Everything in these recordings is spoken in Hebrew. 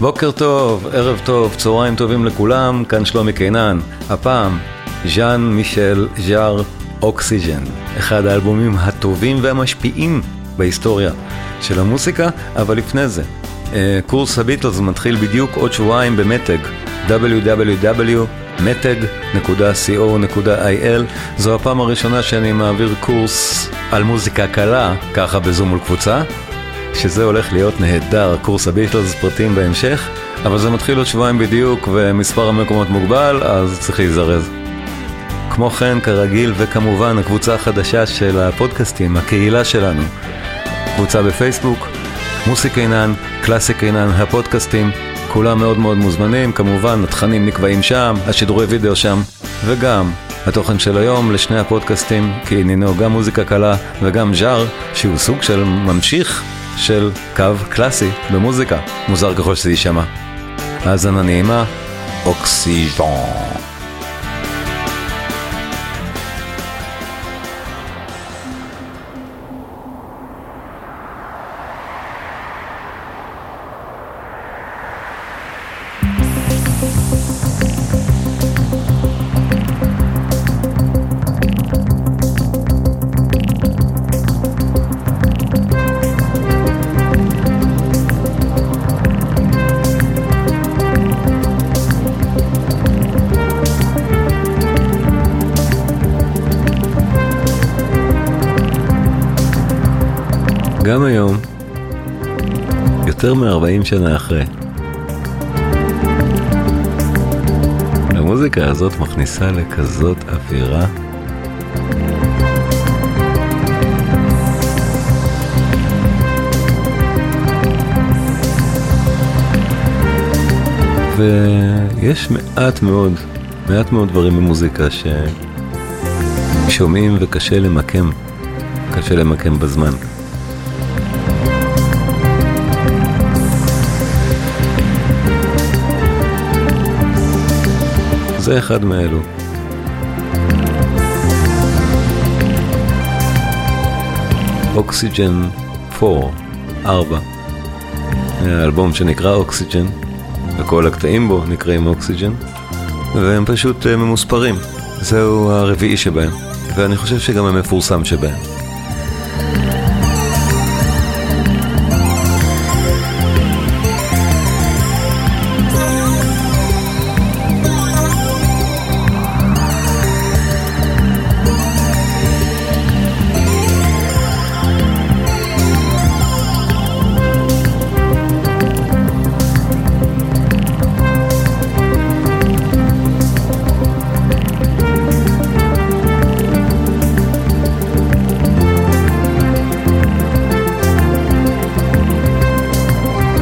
בוקר טוב, ערב טוב, צהריים טובים לכולם, כאן שלומי קנן. הפעם, ז'אן מישל ז'אר אוקסיג'ן, אחד האלבומים הטובים והמשפיעים בהיסטוריה של המוסיקה, אבל לפני זה, קורס הביטלס מתחיל בדיוק עוד שבועיים במתג, www.meteg.co.il. זו הפעם הראשונה שאני מעביר קורס על מוזיקה קלה, ככה בזום מול קבוצה, שזה הולך להיות נהדר, קורס הביטלס, פרטים בהמשך, אבל זה מתחיל עוד שבועיים בדיוק ומספר המקומות מוגבל, אז צריך להיזרז. כמו כן, כרגיל, וכמובן הקבוצה החדשה של הפודקאסטים, הקהילה שלנו, קבוצה בפייסבוק, מוסיק אינן, קלאסיק אינן, הפודקאסטים, כולם מאוד מאוד מוזמנים, כמובן התכנים נקבעים שם, השידורי וידאו שם, וגם התוכן של היום לשני הפודקאסטים, כי עניינו גם מוזיקה קלה וגם ז'אר, שהוא סוג של ממשיך של קו קלאסי במוזיקה, מוזר ככל שזה יישמע. האזנה נעימה, אוקסיג'ן. גם היום, יותר מ-40 שנה אחרי, המוזיקה הזאת מכניסה לכזאת אווירה. ויש מעט מאוד דברים במוזיקה ששומעים וקשה למקם, קשה למקם בזמן. זה אחד מאלו. אוקסיג'ן 4, האלבום שנקרא אוקסיג'ן, וכל הקטעים בו נקראים אוקסיג'ן, והם פשוט ממוספרים. זהו הרביעי שבהם, ואני חושב שגם המפורסם שבהם.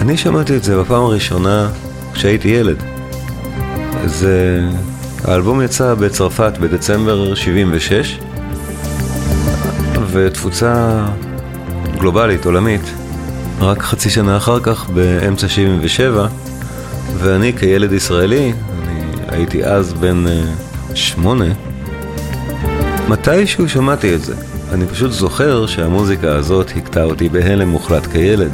אני שמעתי את זה בפעם הראשונה כשהייתי ילד. האלבום יצא בצרפת בדצמבר 76, ותפוצה גלובלית, עולמית, רק חצי שנה אחר כך, באמצע 77, ואני כילד ישראלי, אני הייתי אז בן 8, מתישהו שמעתי את זה. אני פשוט זוכר שהמוזיקה הזאת הקטעה אותי בהלם מוחלט כילד.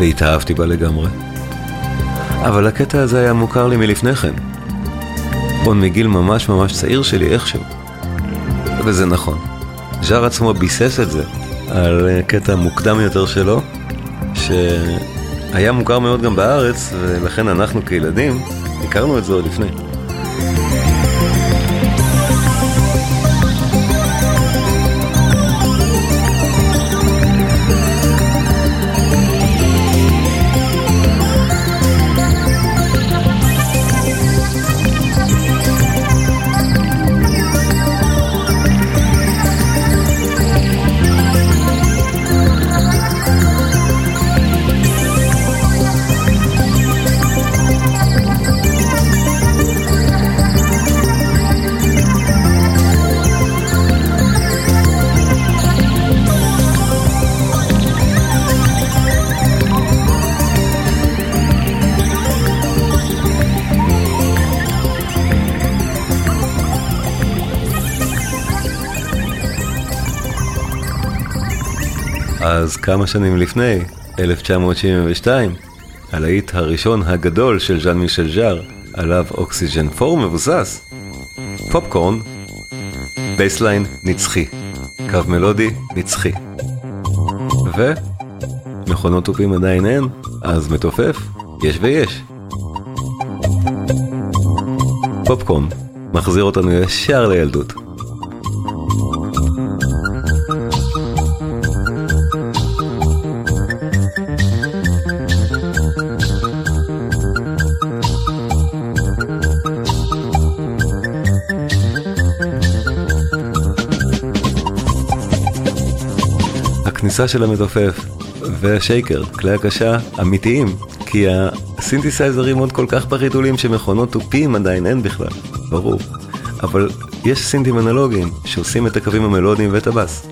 והתאהבתי בה לגמרי. אבל הקטע הזה היה מוכר לי מלפני כן. עוד מגיל ממש ממש צעיר שלי איכשהו. וזה נכון. ז'אר עצמו ביסס את זה על קטע מוקדם יותר שלו, שהיה מוכר מאוד גם בארץ, ולכן אנחנו כילדים הכרנו את זה עוד לפני. אז כמה שנים לפני, 1972, הלהיט הראשון הגדול של ז'אן מישל ז'אר, עליו אוקסיג'ן 4 מבוסס. פופקורן, בייסליין נצחי, קו מלודי נצחי. ומכונות טופים עדיין אין, אז מתופף, יש ויש. פופקורן, מחזיר אותנו ישר לילדות. הכניסה של המתופף והשייקר, כלי הקשה אמיתיים, כי הסינתסייזרים עוד כל כך בחיתולים שמכונות טופים עדיין אין בכלל, ברור. אבל יש סינתים אנלוגיים שעושים את הקווים המלודיים ואת הבאס.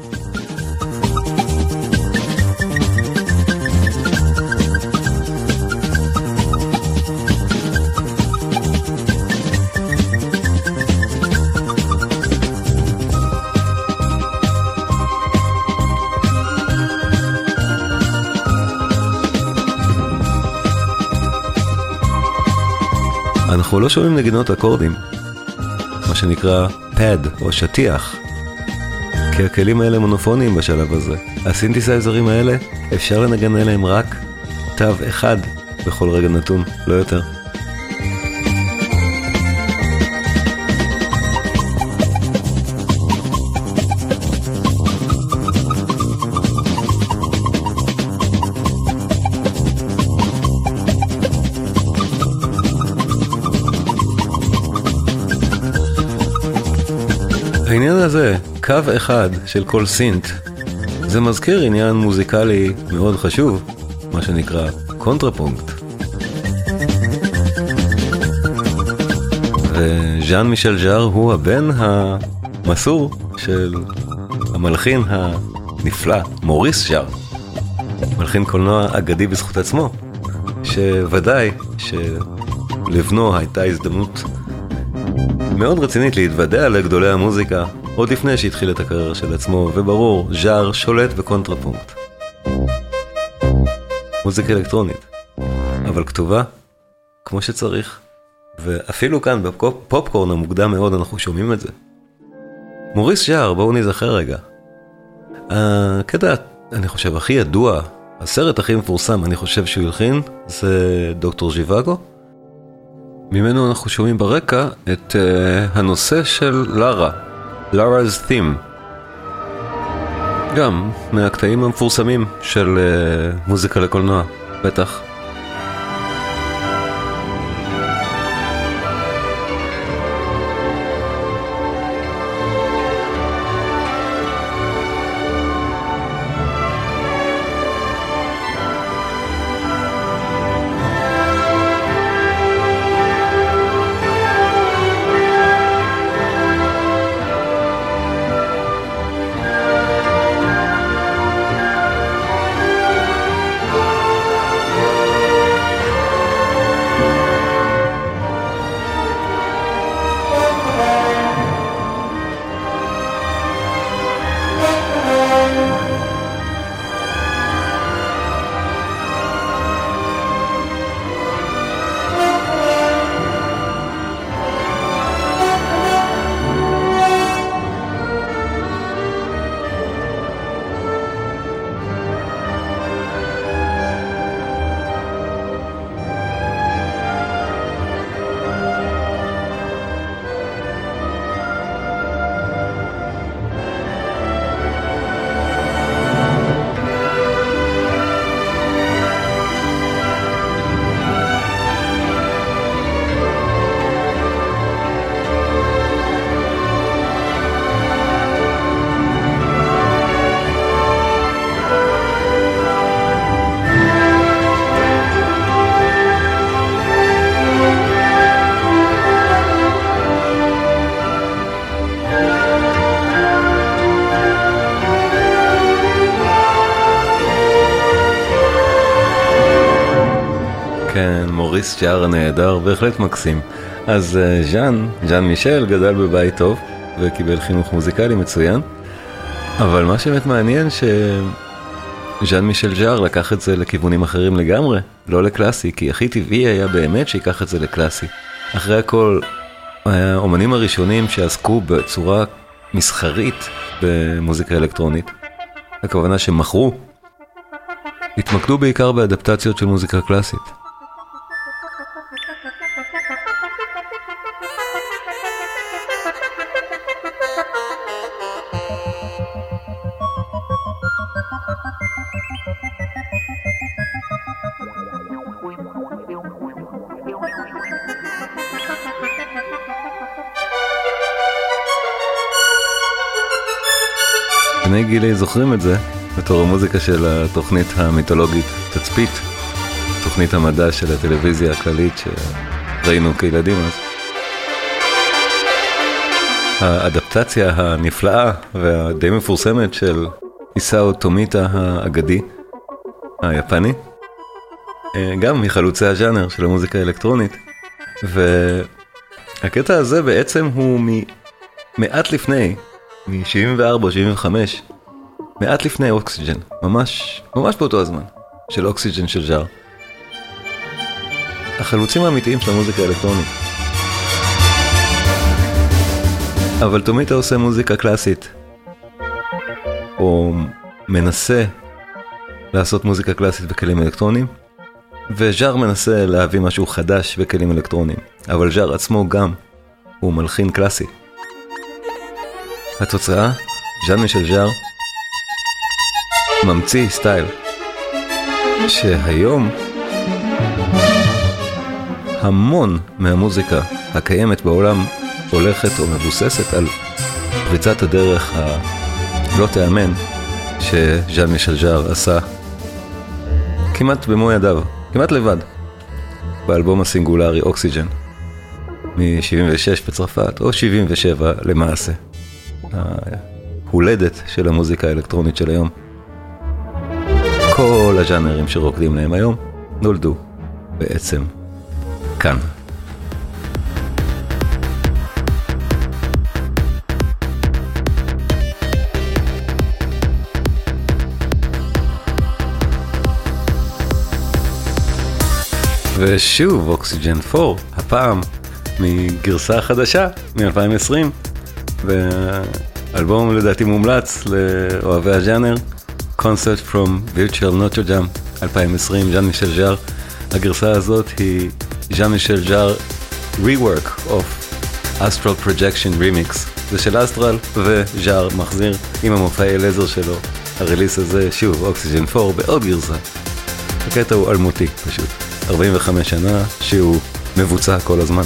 אנחנו לא שומעים נגינות אקורדים, מה שנקרא פד או שטיח, כי הכלים האלה מונופונים בשלב הזה. הסינתסייזרים האלה, אפשר לנגן אליהם רק תו אחד בכל רגע נתון, לא יותר. העניין הזה, קו אחד של כל סינט, זה מזכיר עניין מוזיקלי מאוד חשוב, מה שנקרא קונטרפונקט. וז'אן מישל ז'אר הוא הבן המסור של המלחין הנפלא, מוריס ז'אר, מלחין קולנוע אגדי בזכות עצמו, שוודאי שלבנו הייתה הזדמנות מאוד רצינית להתוודע לגדולי המוזיקה עוד לפני שהתחיל את הקריירה של עצמו, וברור, ז'אר שולט בקונטרפונקט. מוזיקה אלקטרונית, אבל כתובה כמו שצריך, ואפילו כאן בפופקורן המוקדם מאוד אנחנו שומעים את זה. מוריס ז'אר, בואו נזכר רגע. הקטע, אני חושב, הכי ידוע, הסרט הכי מפורסם, אני חושב שהוא ילחין, זה דוקטור ז'יוואגו. ממנו אנחנו שומעים ברקע את הנושא של לארה, לארא's theme. גם מהקטעים המפורסמים של מוזיקה לקולנוע, בטח. מוריס ז'אר נהדר, בהחלט מקסים. אז ז'אן מישל גדל בבית טוב וקיבל חינוך מוזיקלי מצוין, אבל מה שבאמת מעניין ז'אן מישל ז'אר לקח את זה לכיוונים אחרים לגמרי, לא לקלאסי, כי הכי טבעי היה באמת שיקח את זה לקלאסי. אחרי הכל, האומנים הראשונים שעסקו בצורה מסחרית במוזיקה אלקטרונית, הכוונה שמכרו, התמקדו בעיקר באדפטציות של מוזיקה קלאסית. בני גילי זוכרים את זה בתור המוזיקה של התוכנית המיתולוגית תצפית, תוכנית המדע של הטלוויזיה הכללית שראינו כילדים אז. האדפטציה הנפלאה והדי מפורסמת של איסאו תומיטה האגדי, היפני, גם מחלוצי הז'אנר של המוזיקה האלקטרונית, והקטע הזה בעצם הוא מעט לפני, מ-74-75, מעט לפני אוקסיג'ן, ממש באותו הזמן, של אוקסיג'ן של ז'אר. החלוצים האמיתיים של המוזיקה האלקטרונית. אבל תומיטה עושה מוזיקה קלאסית, או מנסה לעשות מוזיקה קלאסית בכלים אלקטרונים, וז'אר מנסה להביא משהו חדש בכלים אלקטרונים, אבל ז'אר עצמו גם הוא מלחין קלאסי. התוצאה, ז'אן מישל ז'אר ממציא סטייל שהיום המון מהמוזיקה הקיימת בעולם הולכת או מבוססת על פריצת הדרך הלא תאמן שז'אן מישל ז'אר עשה כמעט במו ידיו, כמעט לבד, באלבום הסינגולרי אוקסיג'ן מ-76 בצרפת או 77 למעשה. ההולדת של המוזיקה האלקטרונית של היום. כל הז'אנרים שרוקדים להם היום נולדו בעצם כאן. ושוב אוקסיג'ן 4, הפעם מגרסה חדשה מ-2020, ואלבום לדעתי מומלץ לאוהבי הז'אנר, Concert from Virtual Notre Dame 2020, ז'אן מישל ז'אר. הגרסה הזאת היא ז'אן מישל ז'אר Rework of Astral Projection Remix. זה של אסטרל, וז'אר מחזיר עם המופעי לזר שלו הרליס הזה, שוב אוקסיג'ן 4 בעוד גרסה. הקטע הוא אלמותי פשוט, 45 שנה שהוא מבוצע כל הזמן.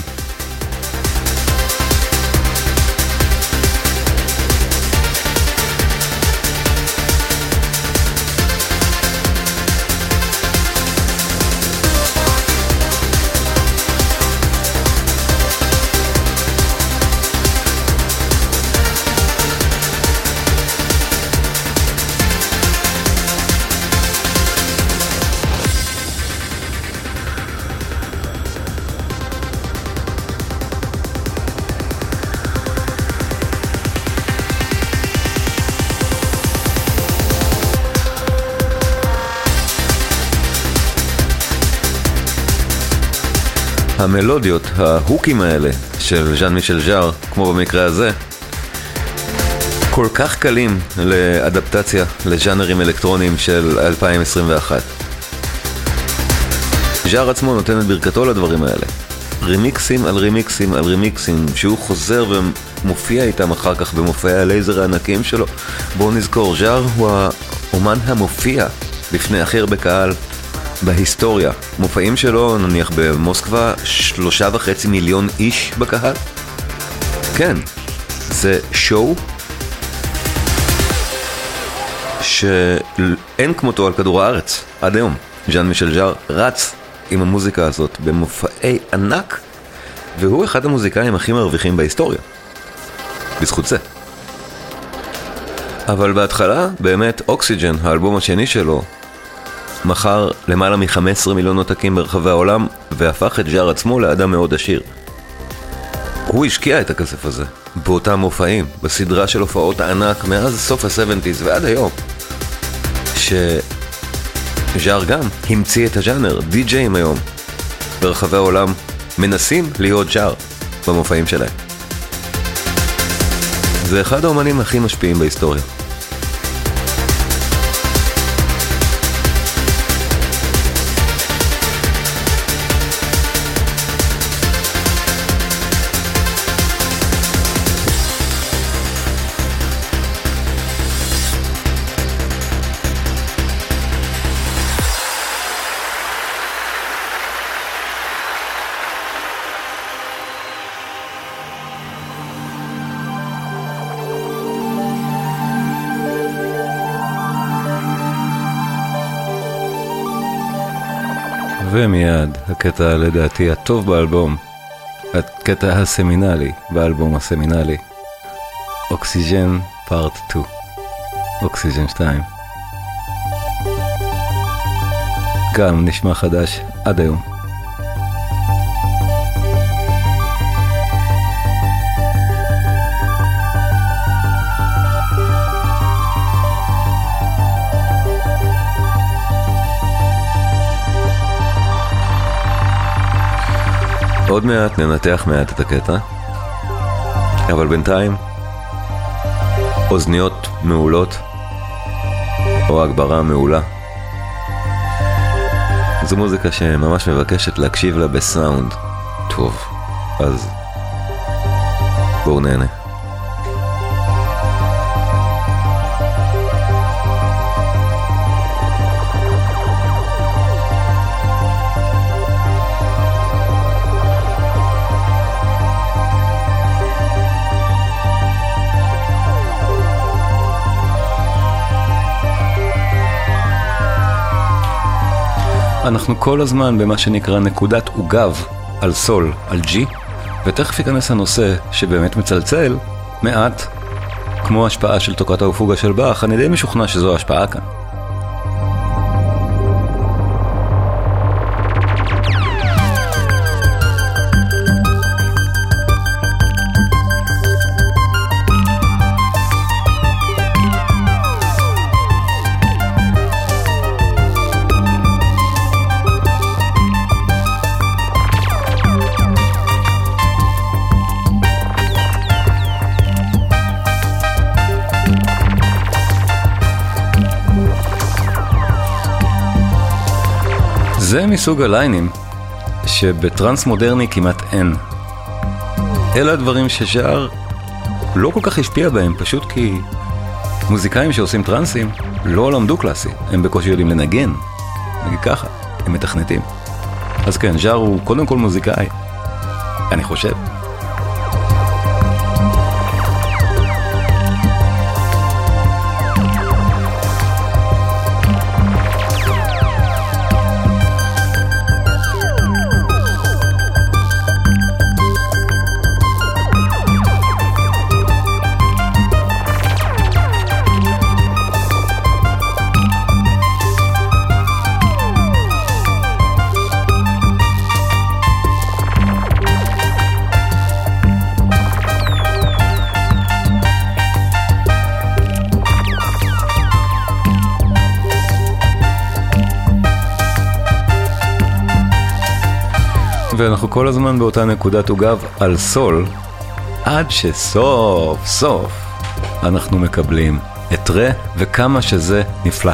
המלודיות, ההוקים האלה של ז'אן מישל ז'אר, כמו במקרה הזה, כל כך קלים לאדפטציה לז'אנרים אלקטרונים של 2021. ז'אר עצמו נותן את ברכתו לדברים האלה. רימיקסים על רימיקסים על רימיקסים, שהוא חוזר ומופיע איתם אחר כך במופעי הלייזר הענקיים שלו. בואו נזכור, ז'אר הוא האומן המופיע בפני הכי הרבה קהל בהיסטוריה. מופעים שלו, נניח במוסקבה, 3.5 מיליון איש בקהל. כן, זה שואו שאין כמותו על כדור הארץ עד היום. ז'אן מישל ז'אר רץ עם המוזיקה הזאת במופעי ענק, והוא אחד המוזיקאים הכי מרוויחים בהיסטוריה בזכות זה. אבל בהתחלה באמת אוקסיג'ן, האלבום השני שלו, מחר למעלה מ-15 מיליון עותקים ברחבי העולם, והפך את ז'אר עצמו לאדם מאוד עשיר. הוא השקיע את הכסף הזה באותם מופעים, בסדרה של הופעות הענק מאז סוף ה-70s ועד היום, ז'אר גם המציא את הז'אנר, די-ג'יים היום ברחבי העולם מנסים להיות ז'אר במופעים שלהם. זה אחד האומנים הכי משפיעים בהיסטוריה. ומיד, הקטע לדעתי הטוב באלבום, הקטע הסמינלי, באלבום הסמינלי, אוקסיג'ן פארט 2, אוקסיג'ן 2. גם נשמע חדש עד היום. עוד מעט ננתח מעט את הקטע, אבל בינתיים אוזניות מעולות או הגברה מעולה. זו מוזיקה שממש מבקשת להקשיב לה בסאונד טוב, אז בואו נהנה. אנחנו כל הזמן במה שנקרא נקודת עוגב על סול, על ג'י, ותכף ייכנס הנושא שבאמת מצלצל מעט, כמו השפעה של תוקת האופוגה של באך. אני די משוכנע שזו ההשפעה כאן. זה מסוג הליינים שבטרנס מודרני כמעט אין. אלה הדברים שז'אר לא כל כך השפיע בהם, פשוט כי מוזיקאים שעושים טרנסים לא למדו קלאסי, הם בקושי יודעים לנגן, נגיד ככה, הם מתכנתים. אז כן, ז'אר הוא קודם כל מוזיקאי, אני חושב. ואנחנו כל הזמן באותה נקודת עוגב על סול, עד שסוף סוף אנחנו מקבלים את רה, וכמה שזה נפלא.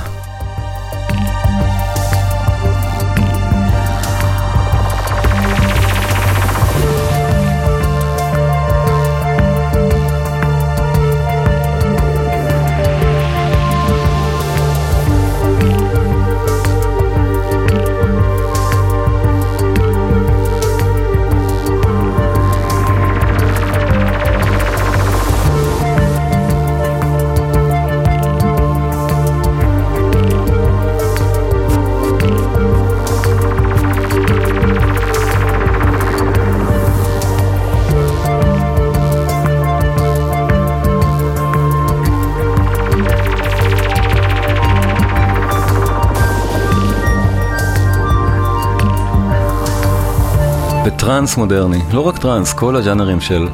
טרנס מודרני, לא רק טרנס, כל הז'אנרים של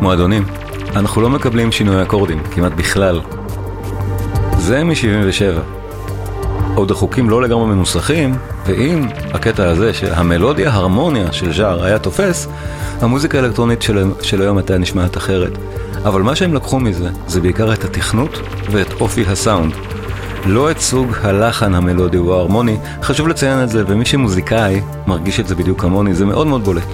מועדונים, אנחנו לא מקבלים שינוי אקורדים, כמעט בכלל. זה מ-77. עוד החוקים לא לגמרי מנוסחים, ואם הקטע הזה שהמלודיה, הרמוניה של ז'אר היה תופס, המוזיקה האלקטרונית של היום הייתה נשמעת אחרת. אבל מה שהם לקחו מזה, זה בעיקר את התכנות ואת אופי הסאונד. לא את סוג הלחן המלודי או ההרמוני, חשוב לציין את זה, ומי שמוזיקאי מרגיש את זה בדיוק כמוני, זה מאוד מאוד בולט.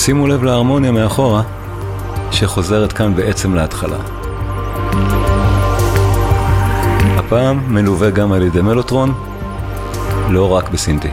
שימו לב להרמוניה מאחורה, שחוזרת כאן בעצם להתחלה. הפעם מלווה גם על ידי מלוטרון, לא רק בסינטי.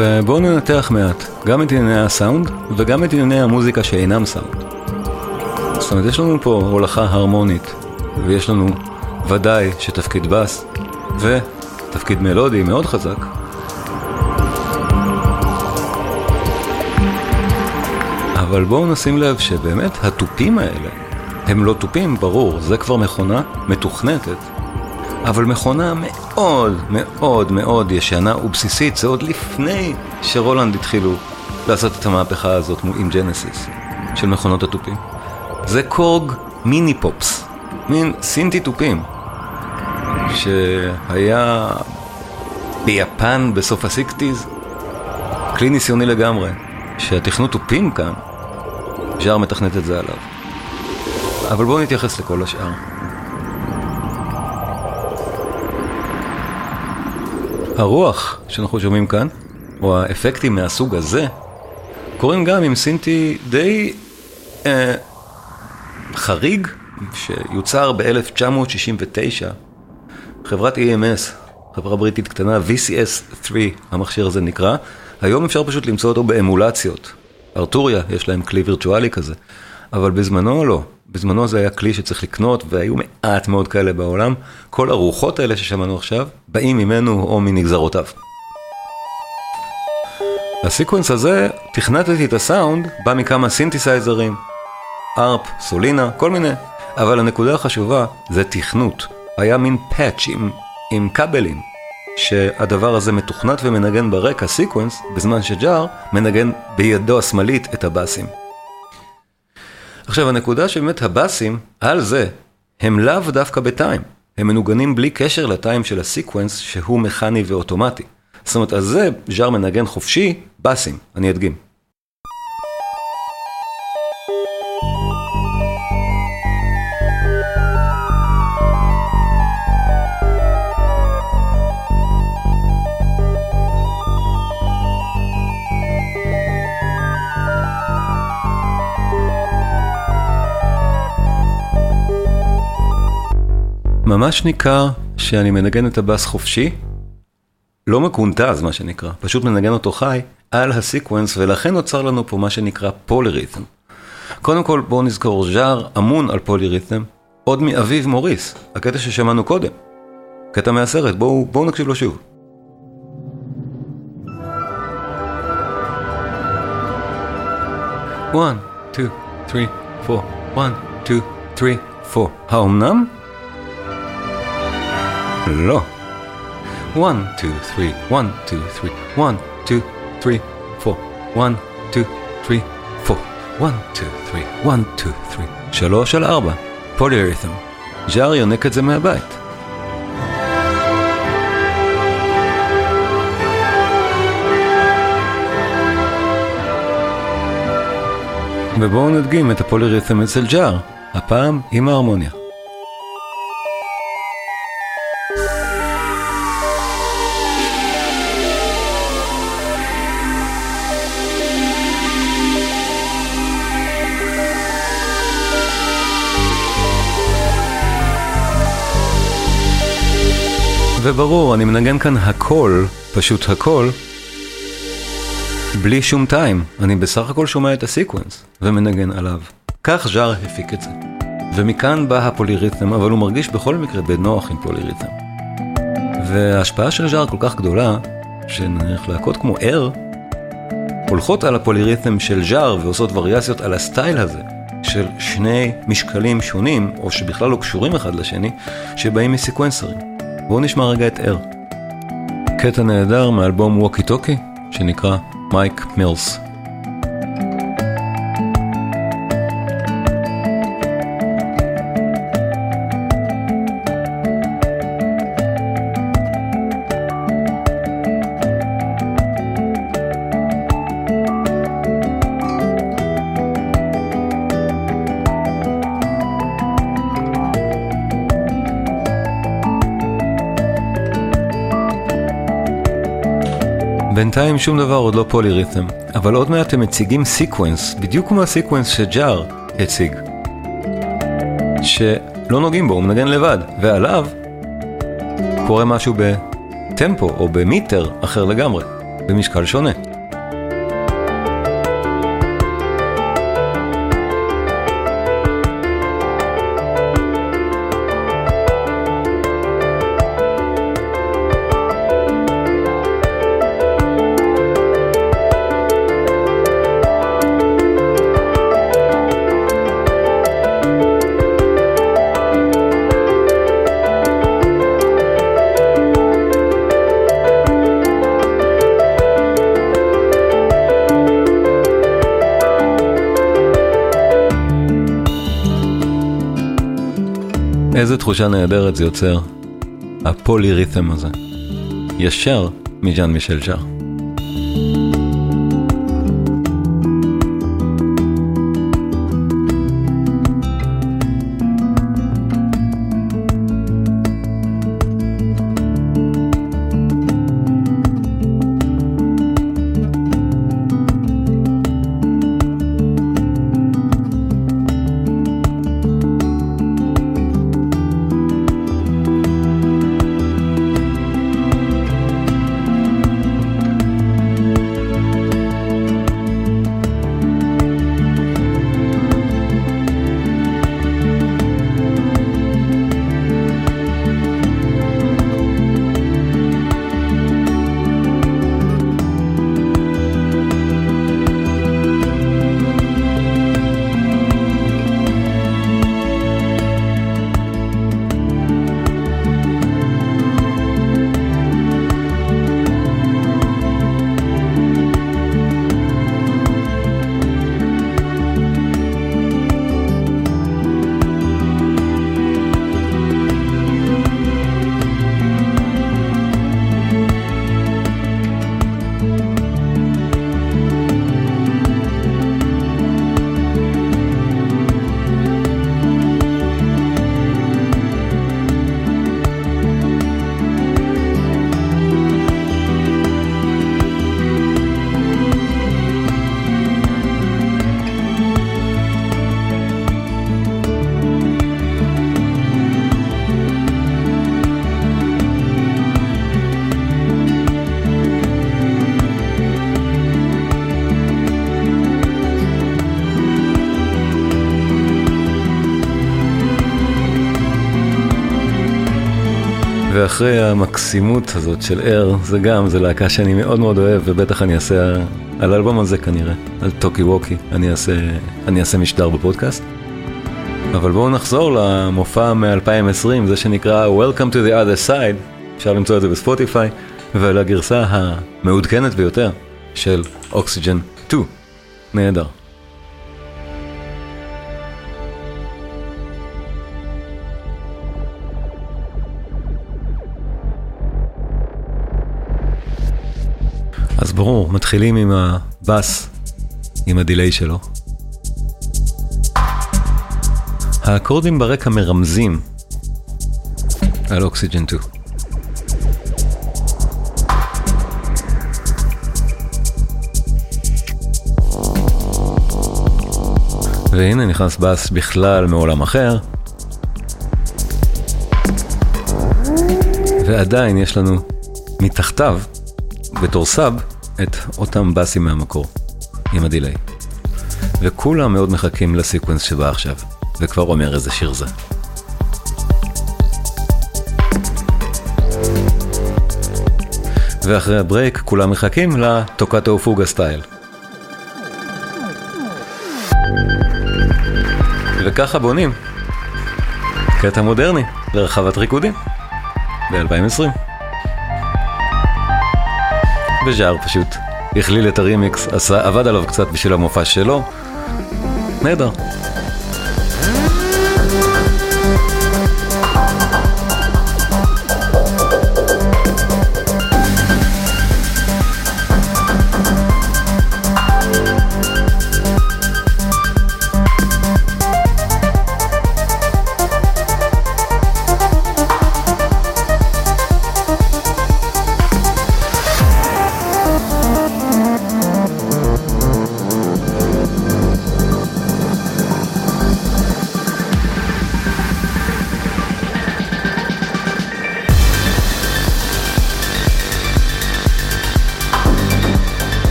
ובואו ננתח מעט, גם את ענייני הסאונד וגם את ענייני המוזיקה שאינם סאונד. זאת אומרת, יש לנו פה הולכה הרמונית, ויש לנו ודאי שתפקיד בס ותפקיד מלודי מאוד חזק. אבל בואו נשים לב שבאמת הטופים האלה הם לא טופים, ברור, זה כבר מכונה מתוכנתת. אבל מכונה מאוד מאוד מאוד ישנה ובסיסית, זה עוד לפני שרולנד התחילו לעשות את המהפכה הזאת עם ג'נסיס של מכונות הטופים. זה קורג מיני פופס, מין סינטי טופים, שהיה ביפן בסוף ה-60s, כלי ניסיוני לגמרי, שהתכנות טופים כאן, ז'אר מתכנת את זה עליו. אבל בואו נתייחס לכל השאר. הרוח שאנחנו שומעים כאן, או האפקטים מהסוג הזה, קוראים גם עם סינטי די חריג, שיוצר ב-1969. חברת EMS, חברה בריטית קטנה, VCS 3, המכשיר הזה נקרא. היום אפשר פשוט למצוא אותו באמולציות. ארטוריה, יש להם כלי וירטואלי כזה. אבל בזמנו לא. בזמנו זה היה כלי שצריך לקנות, והיו מעט מאוד כאלה בעולם. כל הרוחות האלה ששמענו עכשיו, באים ממנו או מנגזרותיו. הסיקוונס הזה, תכנתתי את הסאונד, בא מכמה סינטיסייזרים, ARP, סולינה, כל מיני. אבל הנקודה החשובה זה תכנות. היה מין פאץ' עם קבלים, שהדבר הזה מתוכנת ומנגן ברקע סיקוונס, בזמן שז'אר מנגן בידו השמאלית את הבאסים. עכשיו, הנקודה שבאמת הבאסים, על זה, הם לאו דווקא בטיים. הם מנוגנים בלי קשר לטיים של הסיקוונס, שהוא מכני ואוטומטי. זאת אומרת, על זה ז'אר מנגן חופשי, באסים. אני אדגים. ממש ניכר שאני מנגן את הבאס חופשי, לא מקונטז מה שנקרא, פשוט מנגן אותו חי על הסיקוונס, ולכן נוצר לנו פה מה שנקרא פוליריתם. קודם כל בואו נזכור, ז'אר אמון על פוליריתם, עוד מאביב מוריס, הקטע ששמענו קודם, קטע מהסרט, בואו נקשיב לו שוב. One, two, three, four. One, two, three, four. האומנם? לא. 1, 2, 3, 1, 2, 3, 1, 2, 3, 4, 1, 2, 3, 4, 1, 2, 3, 1, 2, 3, 3 על 4, פוליאריתם. ז'אר יונק את זה מהבית. ובואו נדגים את הפוליריתם אצל ז'אר, הפעם עם ההרמוניה. וברור, אני מנגן כאן הכל, פשוט הכל, בלי שום טיים. אני בסך הכל שומע את הסיקוונס ומנגן עליו. כך ז'אר הפיק את זה. ומכאן בא הפוליריתם, אבל הוא מרגיש בכל מקרה בנוח עם פוליריתם. וההשפעה של ז'אר כל כך גדולה, שנניח להקות כמו Air, הולכות על הפוליריתם של ז'אר ועושות וריאציות על הסטייל הזה, של שני משקלים שונים, או שבכלל לא קשורים אחד לשני, שבאים מסיקוונסרים. בואו נשמע רגע את Air. קטע נהדר מאלבום Walkie Talkie, שנקרא Mike Mills. בינתיים שום דבר עוד לא פוליריתם, אבל עוד מעט הם מציגים סיקוונס, בדיוק כמו הסיקוונס שז'אר הציג, שלא נוגעים בו, הוא מנגן לבד, ועליו קורה משהו בטמפו או במיטר אחר לגמרי, במשקל שונה. איזה תחושה נהדרת זה יוצר, הפוליריתם הזה, ישר מז'אן מישל ז'אר. ואחרי המקסימות הזאת של Air, זה להקה שאני מאוד מאוד אוהב, ובטח אני אעשה על האלבום הזה כנראה, על טוקי ווקי, אני אעשה משדר בפודקאסט. אבל בואו נחזור למופע מ-2020, זה שנקרא Welcome to the Other Side, אפשר למצוא את זה בספוטיפיי, ולגרסה המעודכנת ביותר של Oxygen 2. נהדר. אז ברור, מתחילים עם הבאס, עם הדיליי שלו. האקורדים ברקע מרמזים על אוקסיג'ן 2. והנה נכנס באס בכלל מעולם אחר. ועדיין יש לנו מתחתיו בתור סאב את אותם באסים מהמקור עם הדיליי. וכולם מאוד מחכים לסיקוונס שבא עכשיו. וכבר אומר איזה שיר זה. ואחרי הברייק כולם מחכים לטוקטו ופוגה סטייל. וככה בונים קטע מודרני לרחבת ריקודים ב-2020. וז'אר פשוט הכליל את הרימיקס, עבד עליו קצת בשביל המופע שלו. נהדר.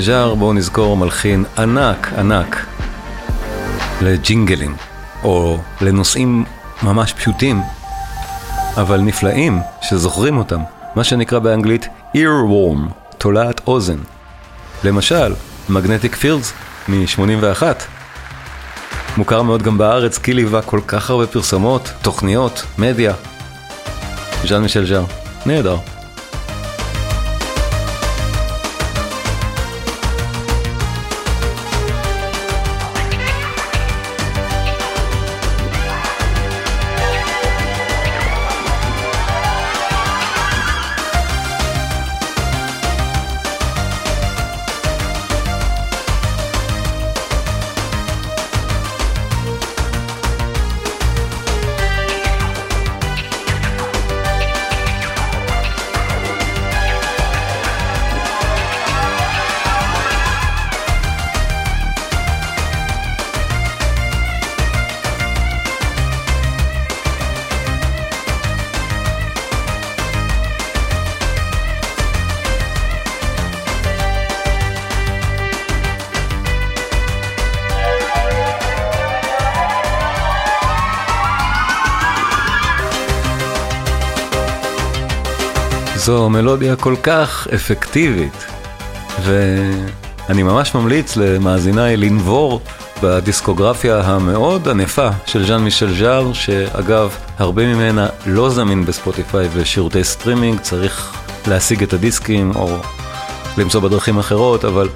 ז'אר, בואו נזכור, מלחין ענק לג'ינגלים, או לנושאים ממש פשוטים אבל נפלאים שזוכרים אותם, מה שנקרא באנגלית earworm, תולעת אוזן. למשל Magnetic Fields מ-81 מוכר מאוד גם בארץ, כי ליווה כל כך הרבה פרסומות, תוכניות, מדיה. ז'אן מישל ז'אר, נהדר. זו מלודיה כל כך אפקטיבית, ואני ממש ממליץ למאזיניי לנבור בדיסקוגרפיה המאוד ענפה של ז'אן מישל ז'אר, שאגב הרבה ממנה לא זמין בספוטיפיי ושירותי סטרימינג, צריך להשיג את הדיסקים או למצוא בדרכים אחרות, אבל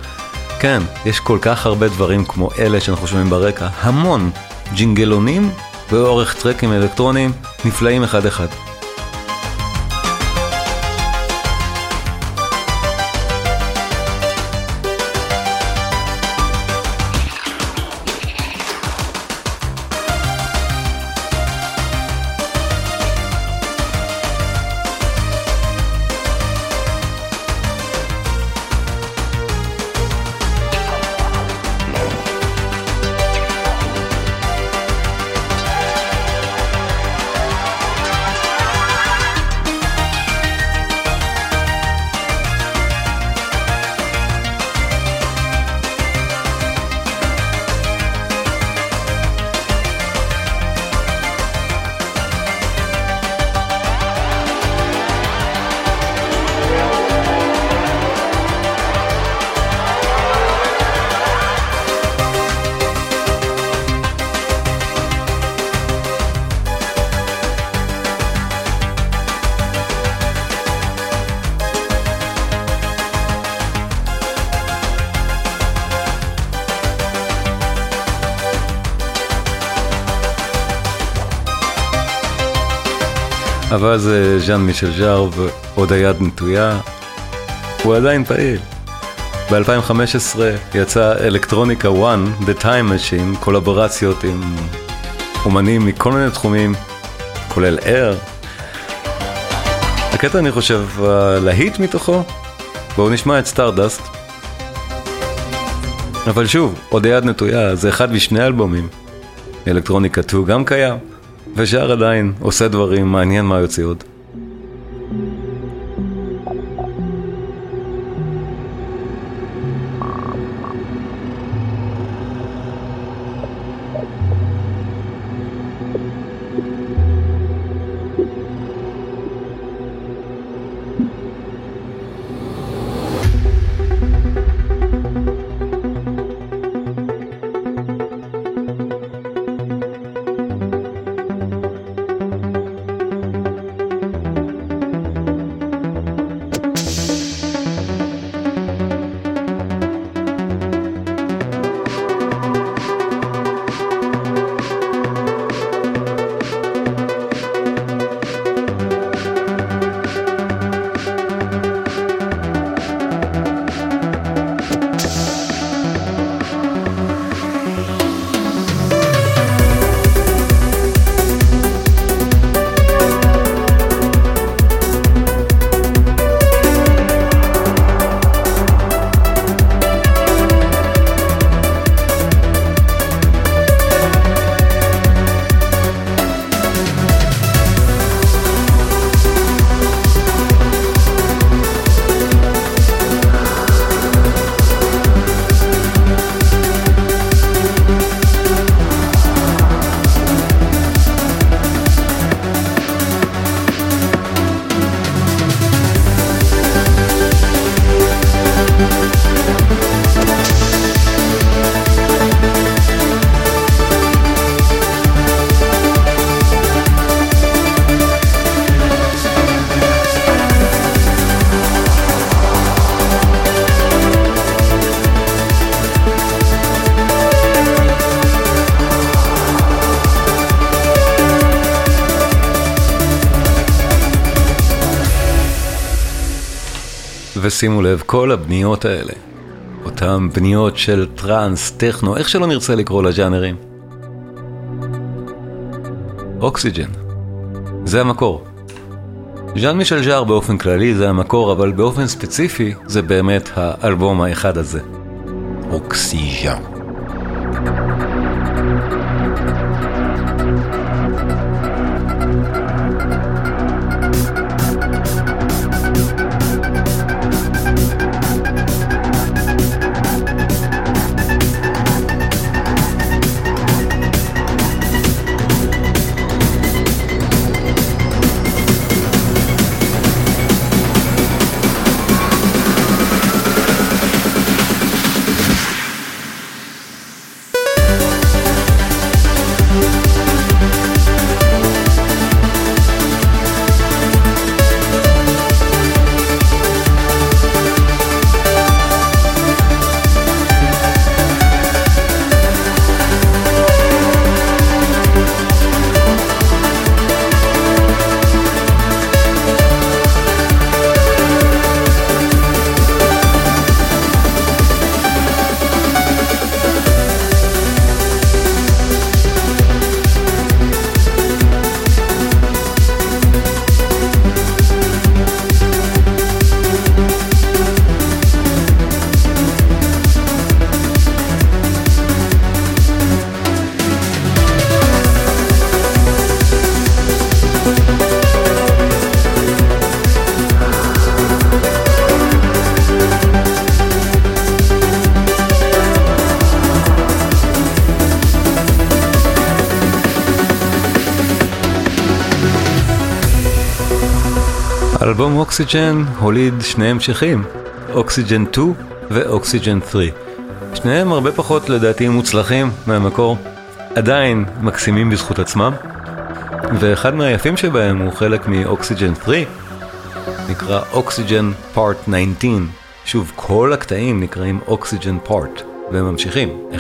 כן, יש כל כך הרבה דברים כמו אלה שאנחנו שומעים ברקע, המון ג'ינגלונים ואורך טרקים אלקטרונים נפלאים אחד אחד. אבל זה ז'אן מישל ז'אר ועוד היד נטויה, הוא עדיין פעיל. ב-2015 יצא אלקטרוניקה One, The Time Machine, קולברציות עם אומנים מכל מיני תחומים, כולל Air. הקטע אני חושב להיט מתוכו, בואו נשמע את Star Dust. אבל שוב, עוד היד נטויה, זה אחד משני אלבומים. אלקטרוניקה Two גם קיים. וז'אר עדיין עושה דברים, מעניין מה יוציא עוד. שימו לב, כל הבניות האלה, אותם בניות של טרנס, טכנו, איך שלא נרצה לקרוא לז'אנרים. אוקסיג'ן. זה המקור. ז'אן מישל ז'אר באופן כללי זה המקור, אבל באופן ספציפי זה באמת האלבום האחד הזה. אוקסיג'ן. אלבום Oxygen הוליד שני המשכים, Oxygen 2 ו-Oxygen 3. שניהם הרבה פחות לדעתי מוצלחים מהמקור, עדיין מקסימים בזכות עצמם, ואחד מהיפים שבהם הוא חלק מ-Oxygen 3, נקרא Oxygen Part 19. שוב, כל הקטעים נקראים Oxygen Part, והם ממשיכים. 1-6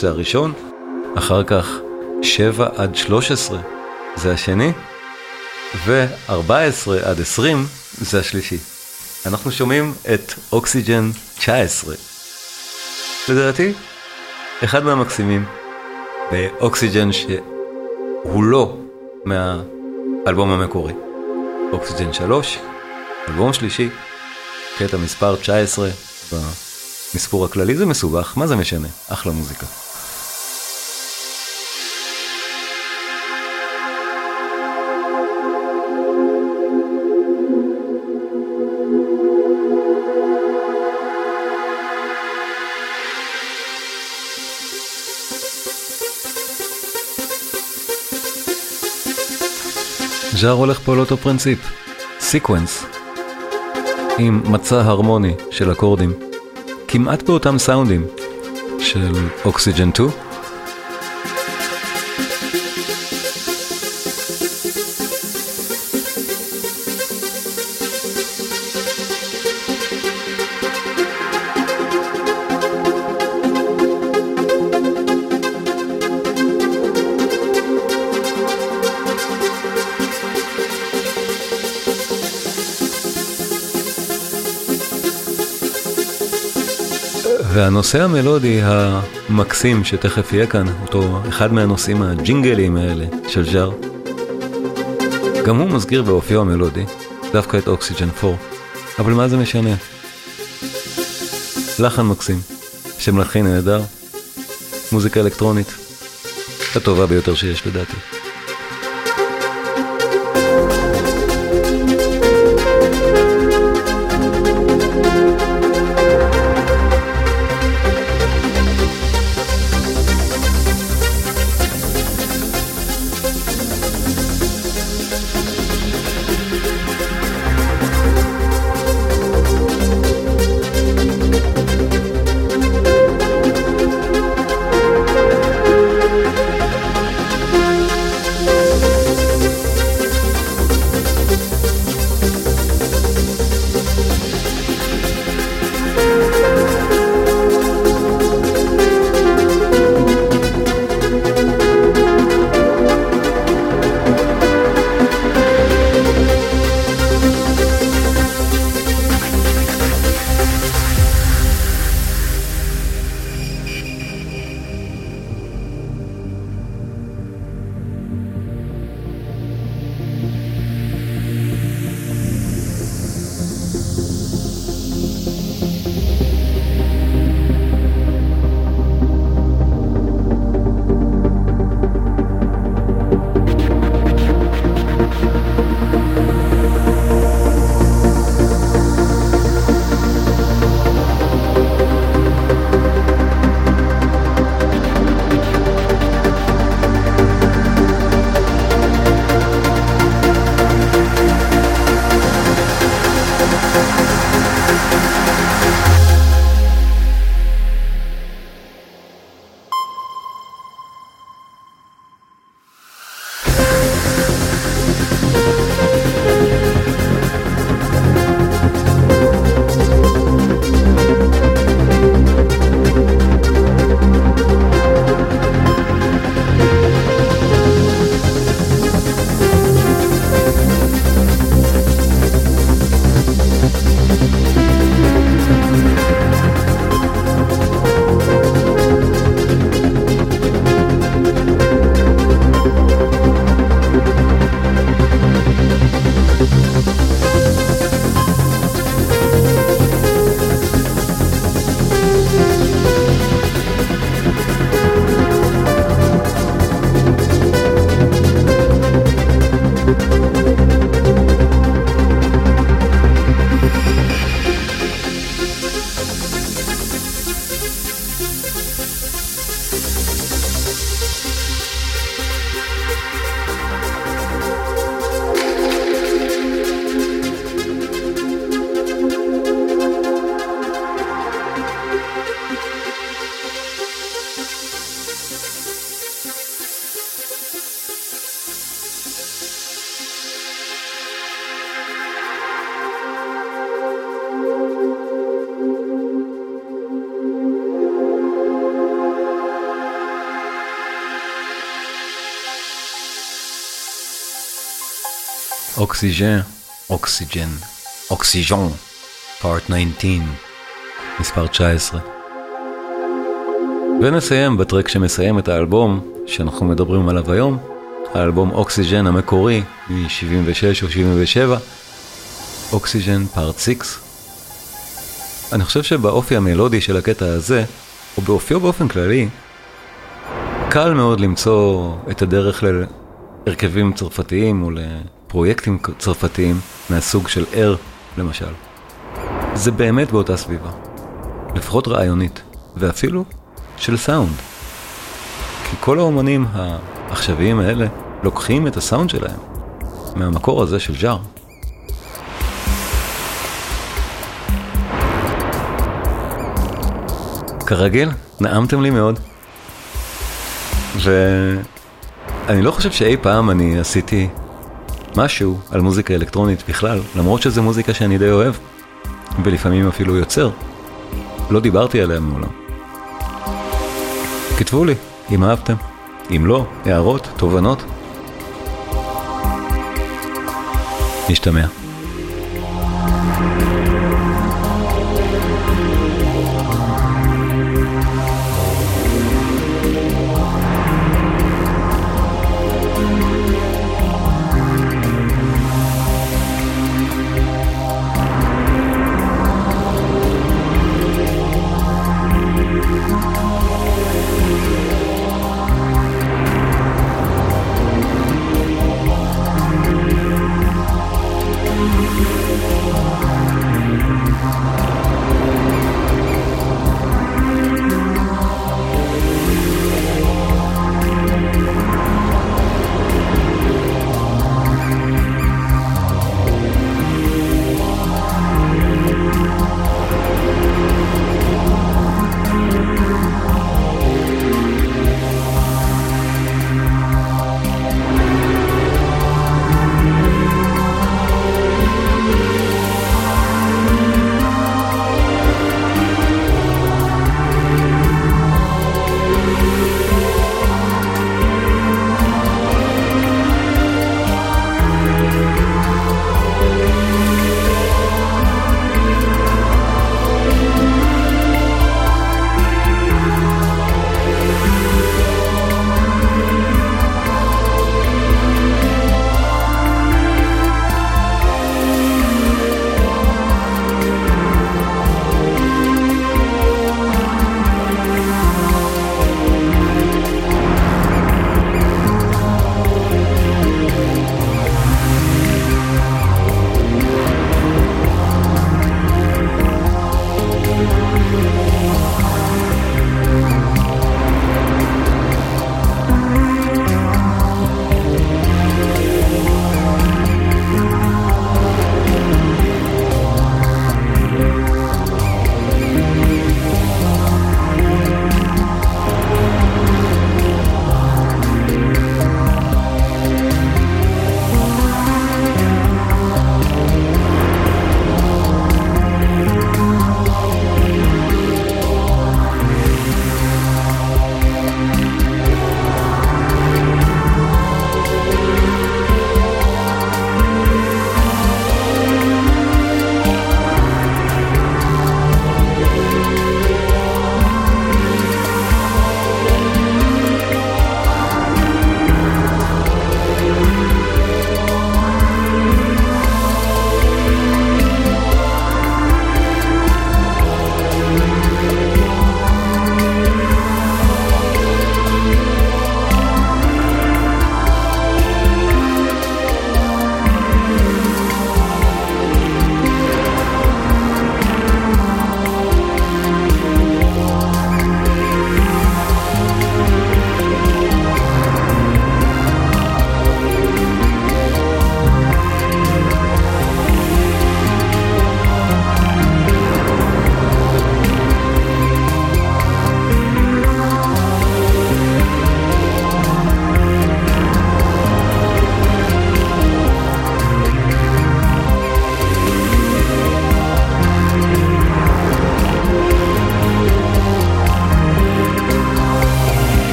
זה הראשון, אחר כך 7-13 זה השני, ו-14-20 זה השלישי. אנחנו שומעים את Oxygen 19. לדעתי, אחד מהמקסימים, באוקסיג'ן שהוא לא מהאלבום המקורי. Oxygen 3, אלבום שלישי, קטע מספר 19, במספור הכללי זה מסובך, מה זה משנה? אחלה מוזיקה. ז'אר הולך פה על אותו פרינציפ, סיקוונס, עם מצע הרמוני של אקורדים, כמעט באותם סאונדים של Oxygen 2, והנושא המלודי המקסים שתכף יהיה כאן, אותו אחד מהנושאים הג'ינגליים האלה של ז'אר, גם הוא מזכיר באופיו המלודי, דווקא את Oxygen 4, אבל מה זה משנה? לחן מקסים, שמלחין נהדר, מוזיקה אלקטרונית, הטובה ביותר שיש לדעתי. Oxygen, part 19, מספר 19. ונסיים בטרק שמסיים את האלבום שאנחנו מדברים עליו היום, האלבום אוקסיג'ן המקורי מ-76 או 77, אוקסיג'ן פארט 6. אני חושב שבאופי המלודי של הקטע הזה, או באופיו באופן כללי, קל מאוד למצוא את הדרך להרכבים צרפתיים או לפרויקטים צרפתיים מהסוג של Air למשל. זה באמת באותה סביבה, לפחות רעיונית, ואפילו של סאונד. כי כל האומנים העכשוויים האלה לוקחים את הסאונד שלהם מהמקור הזה של ז'אר. כרגיל, נעמתם לי מאוד. ואני לא חושב שאי פעם אני עשיתי משהו על מוזיקה אלקטרונית בכלל, למרות שזו מוזיקה שאני די אוהב, ולפעמים אפילו יוצר. לא דיברתי עליה מעולם. כתבו לי אם אהבתם, אם לא, הערות, תובנות. נשתמע.